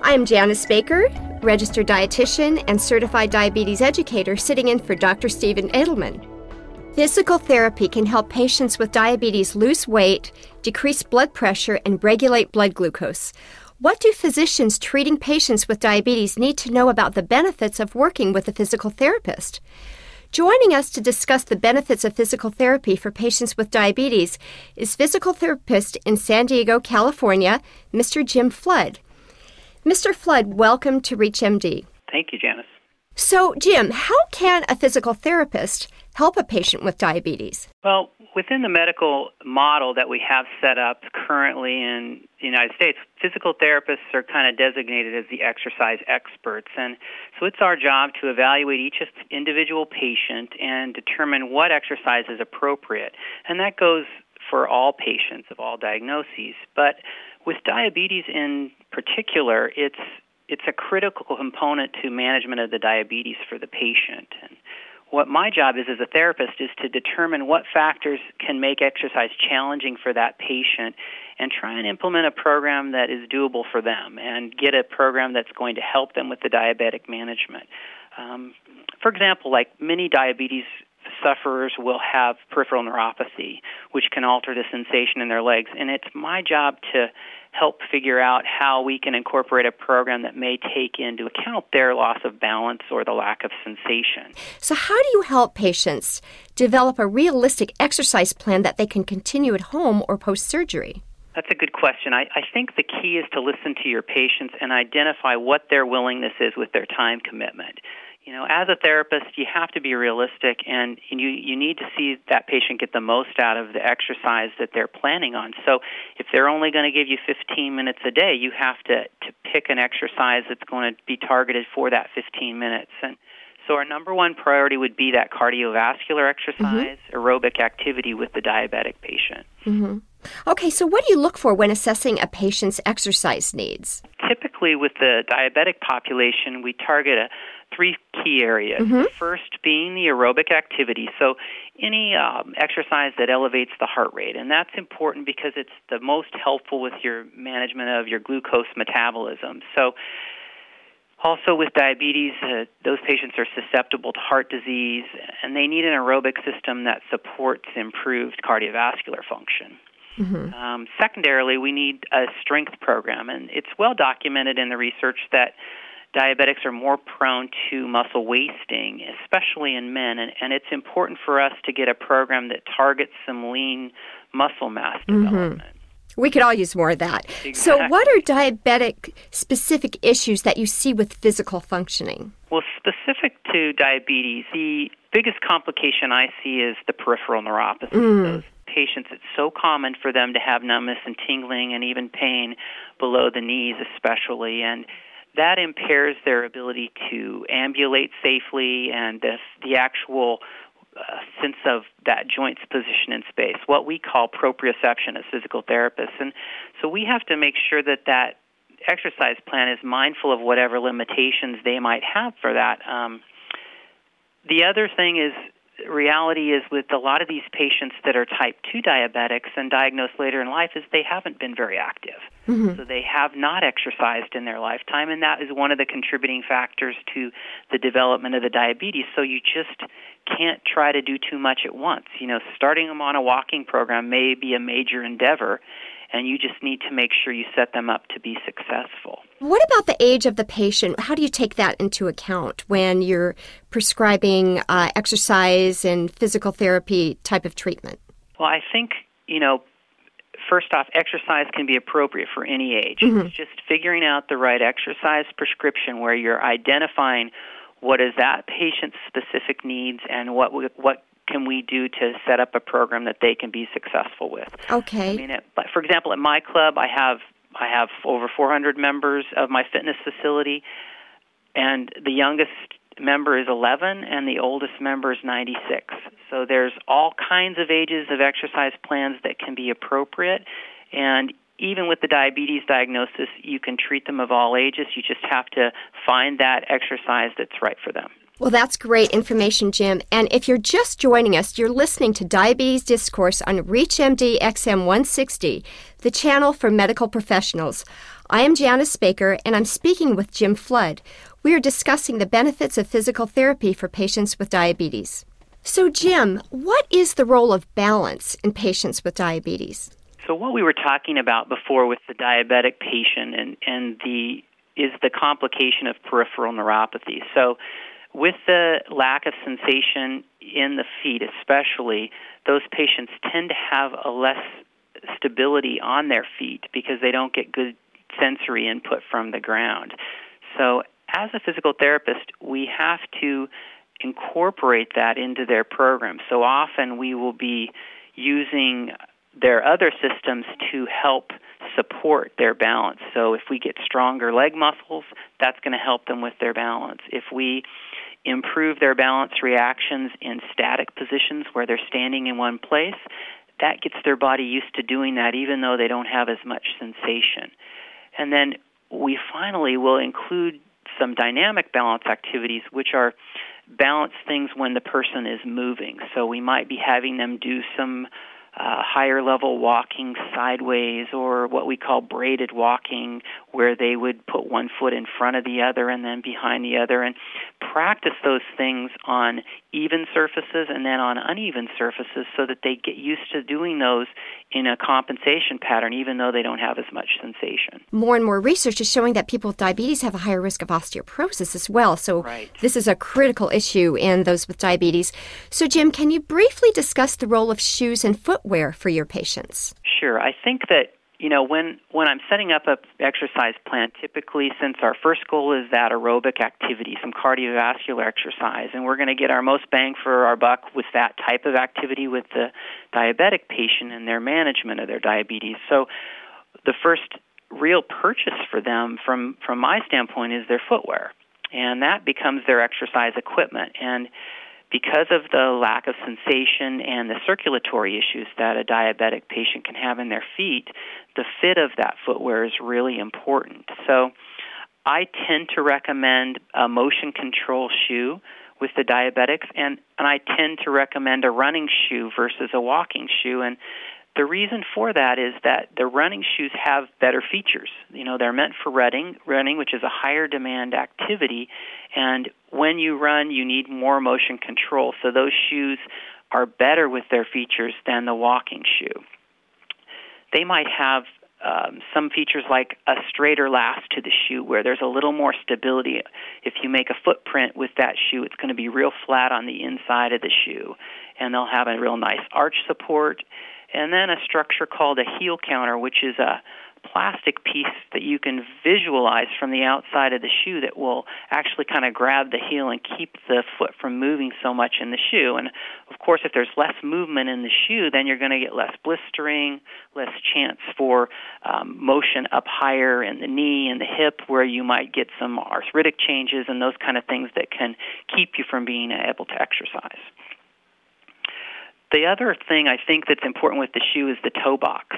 I'm Janice Baker, registered dietitian and certified diabetes educator sitting in for Dr. Steven Edelman. Physical therapy can help patients with diabetes lose weight, decrease blood pressure, and regulate blood glucose. What do physicians treating patients with diabetes need to know about the benefits of working with a physical therapist? Joining us to discuss the benefits of physical therapy for patients with diabetes is physical therapist in San Diego, California, Mr. Jim Flood. Mr. Flood, welcome to ReachMD. Thank you, Janice. So, Jim, how can a physical therapist help a patient with diabetes? Well, within the medical model that we have set up currently in the United States, physical therapists are kind of designated as the exercise experts. And so it's our job to evaluate each individual patient and determine what exercise is appropriate. And that goes for all patients of all diagnoses. But with diabetes in particular, it's a critical component to management of the diabetes for the patient. And what my job is as a therapist is to determine what factors can make exercise challenging for that patient and try and implement a program that is doable for them and get a program that's going to help them with the diabetic management. For example, like many diabetes sufferers will have peripheral neuropathy, which can alter the sensation in their legs. And it's my job to help figure out how we can incorporate a program that may take into account their loss of balance or the lack of sensation. So how do you help patients develop a realistic exercise plan that they can continue at home or post-surgery? That's a good question. I think the key is to listen to your patients and identify what their willingness is with their time commitment. You know, as a therapist, you have to be realistic, and you need to see that patient get the most out of the exercise that they're planning on. So if they're only going to give you 15 minutes a day, you have to pick an exercise that's going to be targeted for that 15 minutes. And so our number one priority would be that cardiovascular exercise, aerobic activity with the diabetic patient. Okay, so what do you look for when assessing a patient's exercise needs? Typically, with the diabetic population, we target three key areas. First being the aerobic activity, so any exercise that elevates the heart rate. And that's important because it's the most helpful with your management of your glucose metabolism. So also with diabetes, those patients are susceptible to heart disease, and they need an aerobic system that supports improved cardiovascular function. Secondarily, we need a strength program, and it's well documented in the research that diabetics are more prone to muscle wasting, especially in men, and it's important for us to get a program that targets some lean muscle mass development. We could all use more of that. Exactly. So what are diabetic-specific issues that you see with physical functioning? Well, specific to diabetes, the biggest complication I see is the peripheral neuropathy. Those patients, it's so common for them to have numbness and tingling and even pain below the knees especially, and that impairs their ability to ambulate safely and the actual sense of that joint's position in space, what we call proprioception as physical therapists. And so we have to make sure that exercise plan is mindful of whatever limitations they might have for that. The other thing is, reality is with a lot of these patients that are type 2 diabetics and diagnosed later in life is they haven't been very active. So they have not exercised in their lifetime, and that is one of the contributing factors to the development of the diabetes. So you just can't try to do too much at once. You know, starting them on a walking program may be a major endeavor, and you just need to make sure you set them up to be successful. What about the age of the patient? How do you take that into account when you're prescribing exercise and physical therapy type of treatment? Well, I think, you know, first off, exercise can be appropriate for any age. It's just figuring out the right exercise prescription where you're identifying what is that patient's specific needs and what can we do to set up a program that they can be successful with. Okay. I mean, for example, at my club, I have over 400 members of my fitness facility. and the youngest member is 11, and the oldest member is 96. So there's all kinds of ages of exercise plans that can be appropriate, and even with the diabetes diagnosis, you can treat them of all ages. You just have to find that exercise that's right for them. Well, that's great information, Jim. And if you're just joining us, you're listening to Diabetes Discourse on ReachMD XM 160, the channel for medical professionals. I am Janice Baker, and I'm speaking with Jim Flood. We are discussing the benefits of physical therapy for patients with diabetes. So, Jim, what is the role of balance in patients with diabetes? So what we were talking about before with the diabetic patient is the complication of peripheral neuropathy. So with the lack of sensation in the feet especially, those patients tend to have a less stability on their feet because they don't get good sensory input from the ground. So as a physical therapist, we have to incorporate that into their program. So often we will be using their other systems to help support their balance. So if we get stronger leg muscles, that's going to help them with their balance. If we improve their balance reactions in static positions where they're standing in one place, that gets their body used to doing that even though they don't have as much sensation. And then we finally will include some dynamic balance activities, which are balance things when the person is moving. So we might be having them do some higher level walking sideways, or what we call braided walking, where they would put one foot in front of the other and then behind the other, and practice those things on even surfaces and then on uneven surfaces so that they get used to doing those in a compensation pattern even though they don't have as much sensation. More and more research is showing that people with diabetes have a higher risk of osteoporosis as well, so right. This is a critical issue in those with diabetes. So Jim, can you briefly discuss the role of shoes and footwear for your patients? Sure. I think that when I'm setting up an exercise plan, typically since our first goal is that aerobic activity, some cardiovascular exercise, and we're going to get our most bang for our buck with that type of activity with the diabetic patient and their management of their diabetes. So the first real purchase for them from my standpoint is their footwear, and that becomes their exercise equipment. And because of the lack of sensation and the circulatory issues that a diabetic patient can have in their feet, the fit of that footwear is really important. So I tend to recommend a motion control shoe with the diabetics, and I tend to recommend a running shoe versus a walking shoe. And the reason for that is that the running shoes have better features. They're meant for running, which is a higher demand activity, and when you run, you need more motion control. So those shoes are better with their features than the walking shoe. They might have some features like a straighter last to the shoe where there's a little more stability. If you make a footprint with that shoe, it's going to be real flat on the inside of the shoe, and they'll have a real nice arch support. And then a structure called a heel counter, which is a plastic piece that you can visualize from the outside of the shoe that will actually kind of grab the heel and keep the foot from moving so much in the shoe. And, of course, if there's less movement in the shoe, then you're going to get less blistering, less chance for motion up higher in the knee and the hip where you might get some arthritic changes and those kind of things that can keep you from being able to exercise. The other thing I think that's important with the shoe is the toe box.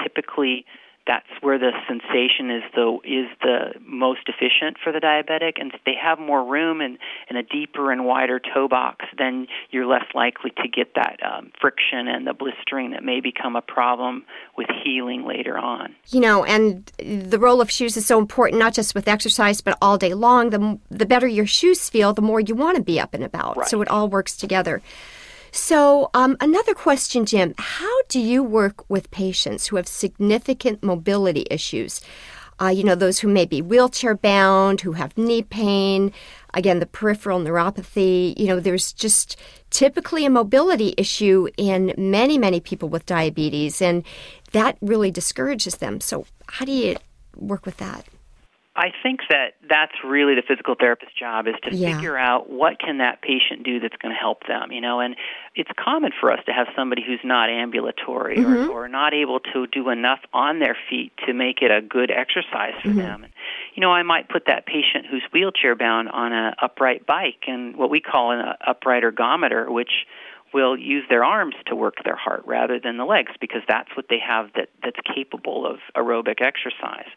Typically, that's where the sensation is the most efficient for the diabetic, and if they have more room and a deeper and wider toe box, then you're less likely to get that friction and the blistering that may become a problem with healing later on. And the role of shoes is so important, not just with exercise, but all day long. The better your shoes feel, the more you want to be up and about. Right. So it all works together. So another question, Jim, how do you work with patients who have significant mobility issues? Those who may be wheelchair-bound, who have knee pain, again, the peripheral neuropathy. There's just typically a mobility issue in many, many people with diabetes, and that really discourages them. So how do you work with that? I think that's really the physical therapist's job is to figure out what can that patient do that's going to help them, and it's common for us to have somebody who's not ambulatory or not able to do enough on their feet to make it a good exercise for them. you know, I might put that patient who's wheelchair-bound on an upright bike and what we call an upright ergometer, which will use their arms to work their heart rather than the legs because that's what they have that's capable of aerobic exercise.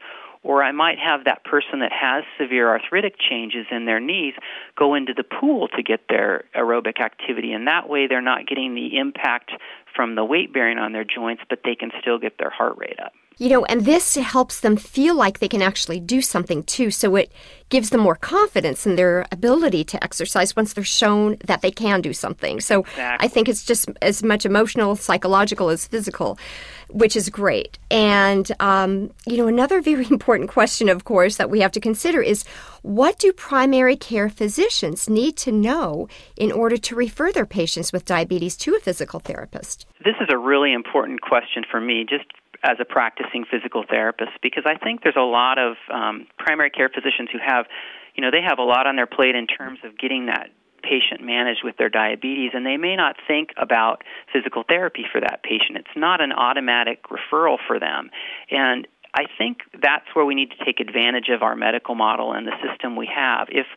Or I might have that person that has severe arthritic changes in their knees go into the pool to get their aerobic activity, and that way they're not getting the impact from the weight bearing on their joints, but they can still get their heart rate up. You know, and this helps them feel like they can actually do something too, so it gives them more confidence in their ability to exercise once they're shown that they can do something. So exactly. I think it's just as much emotional, psychological as physical, which is great. And, you know, another very important question, of course, that we have to consider is what do primary care physicians need to know in order to refer their patients with diabetes to a physical therapist? This is a really important question for me, just as a practicing physical therapist, because I think there's a lot of primary care physicians who have, you know, they have a lot on their plate in terms of getting that patient managed with their diabetes, and they may not think about physical therapy for that patient. It's not an automatic referral for them. And I think that's where we need to take advantage of our medical model and the system we have. If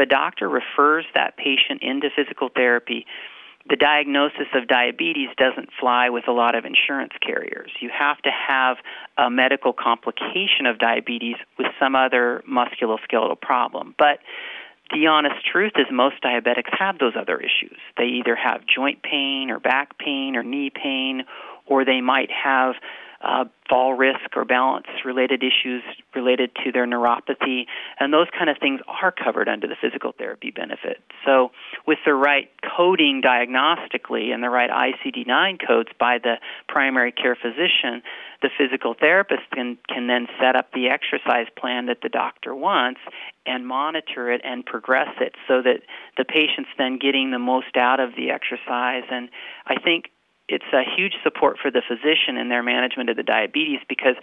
a doctor refers that patient into physical therapy, the diagnosis of diabetes doesn't fly with a lot of insurance carriers. You have to have a medical complication of diabetes with some other musculoskeletal problem. But the honest truth is most diabetics have those other issues. They either have joint pain or back pain or knee pain, or they might have fall risk or balance-related issues related to their neuropathy, and those kind of things are covered under the physical therapy benefit. So with the right coding diagnostically and the right ICD-9 codes by the primary care physician, the physical therapist can then set up the exercise plan that the doctor wants and monitor it and progress it so that the patient's then getting the most out of the exercise. And I think it's a huge support for the physician in their management of the diabetes because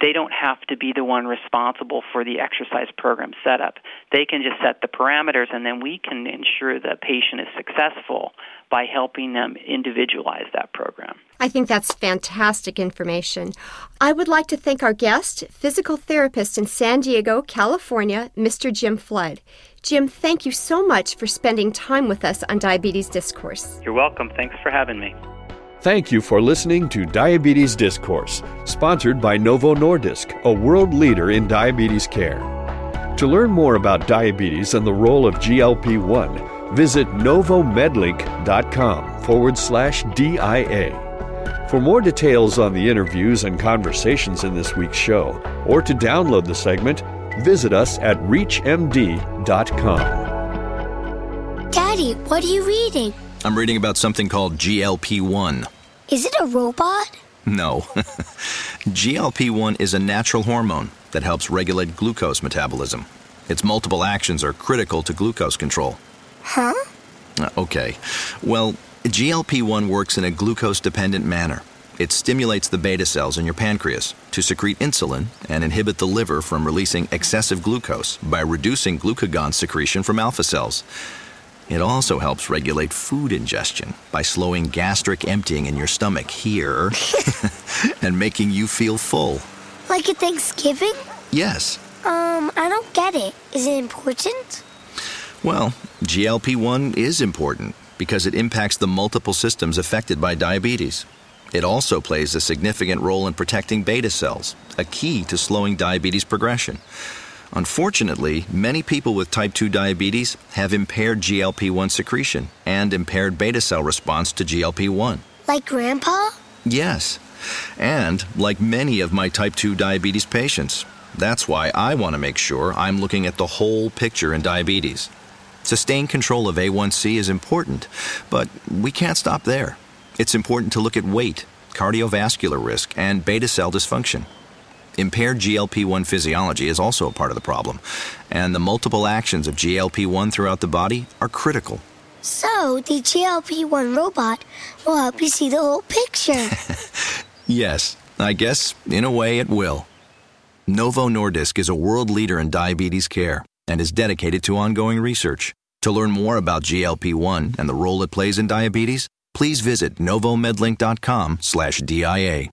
they don't have to be the one responsible for the exercise program setup. They can just set the parameters, and then we can ensure the patient is successful by helping them individualize that program. I think that's fantastic information. I would like to thank our guest, physical therapist in San Diego, California, Mr. Jim Flood. Jim, thank you so much for spending time with us on Diabetes Discourse. You're welcome. Thanks for having me. Thank you for listening to Diabetes Discourse, sponsored by Novo Nordisk, a world leader in diabetes care. To learn more about diabetes and the role of GLP-1, visit novomedlink.com/DIA. For more details on the interviews and conversations in this week's show, or to download the segment, visit us at ReachMD.com. Daddy, what are you reading? I'm reading about something called GLP-1. Is it a robot? No. GLP-1 is a natural hormone that helps regulate glucose metabolism. Its multiple actions are critical to glucose control. Huh? Okay. Well, GLP-1 works in a glucose-dependent manner. It stimulates the beta cells in your pancreas to secrete insulin and inhibit the liver from releasing excessive glucose by reducing glucagon secretion from alpha cells. It also helps regulate food ingestion by slowing gastric emptying in your stomach here and making you feel full. Like at Thanksgiving? Yes. I don't get it. Is it important? Well, GLP-1 is important because it impacts the multiple systems affected by diabetes. It also plays a significant role in protecting beta cells, a key to slowing diabetes progression. Unfortunately, many people with type 2 diabetes have impaired GLP-1 secretion and impaired beta cell response to GLP-1. Like Grandpa? Yes, and like many of my type 2 diabetes patients. That's why I want to make sure I'm looking at the whole picture in diabetes. Sustained control of A1C is important, but we can't stop there. It's important to look at weight, cardiovascular risk, and beta cell dysfunction. Impaired GLP-1 physiology is also a part of the problem, and the multiple actions of GLP-1 throughout the body are critical. So, the GLP-1 robot will help you see the whole picture. Yes, I guess, in a way, it will. Novo Nordisk is a world leader in diabetes care and is dedicated to ongoing research. To learn more about GLP-1 and the role it plays in diabetes, please visit novomedlink.com/DIA.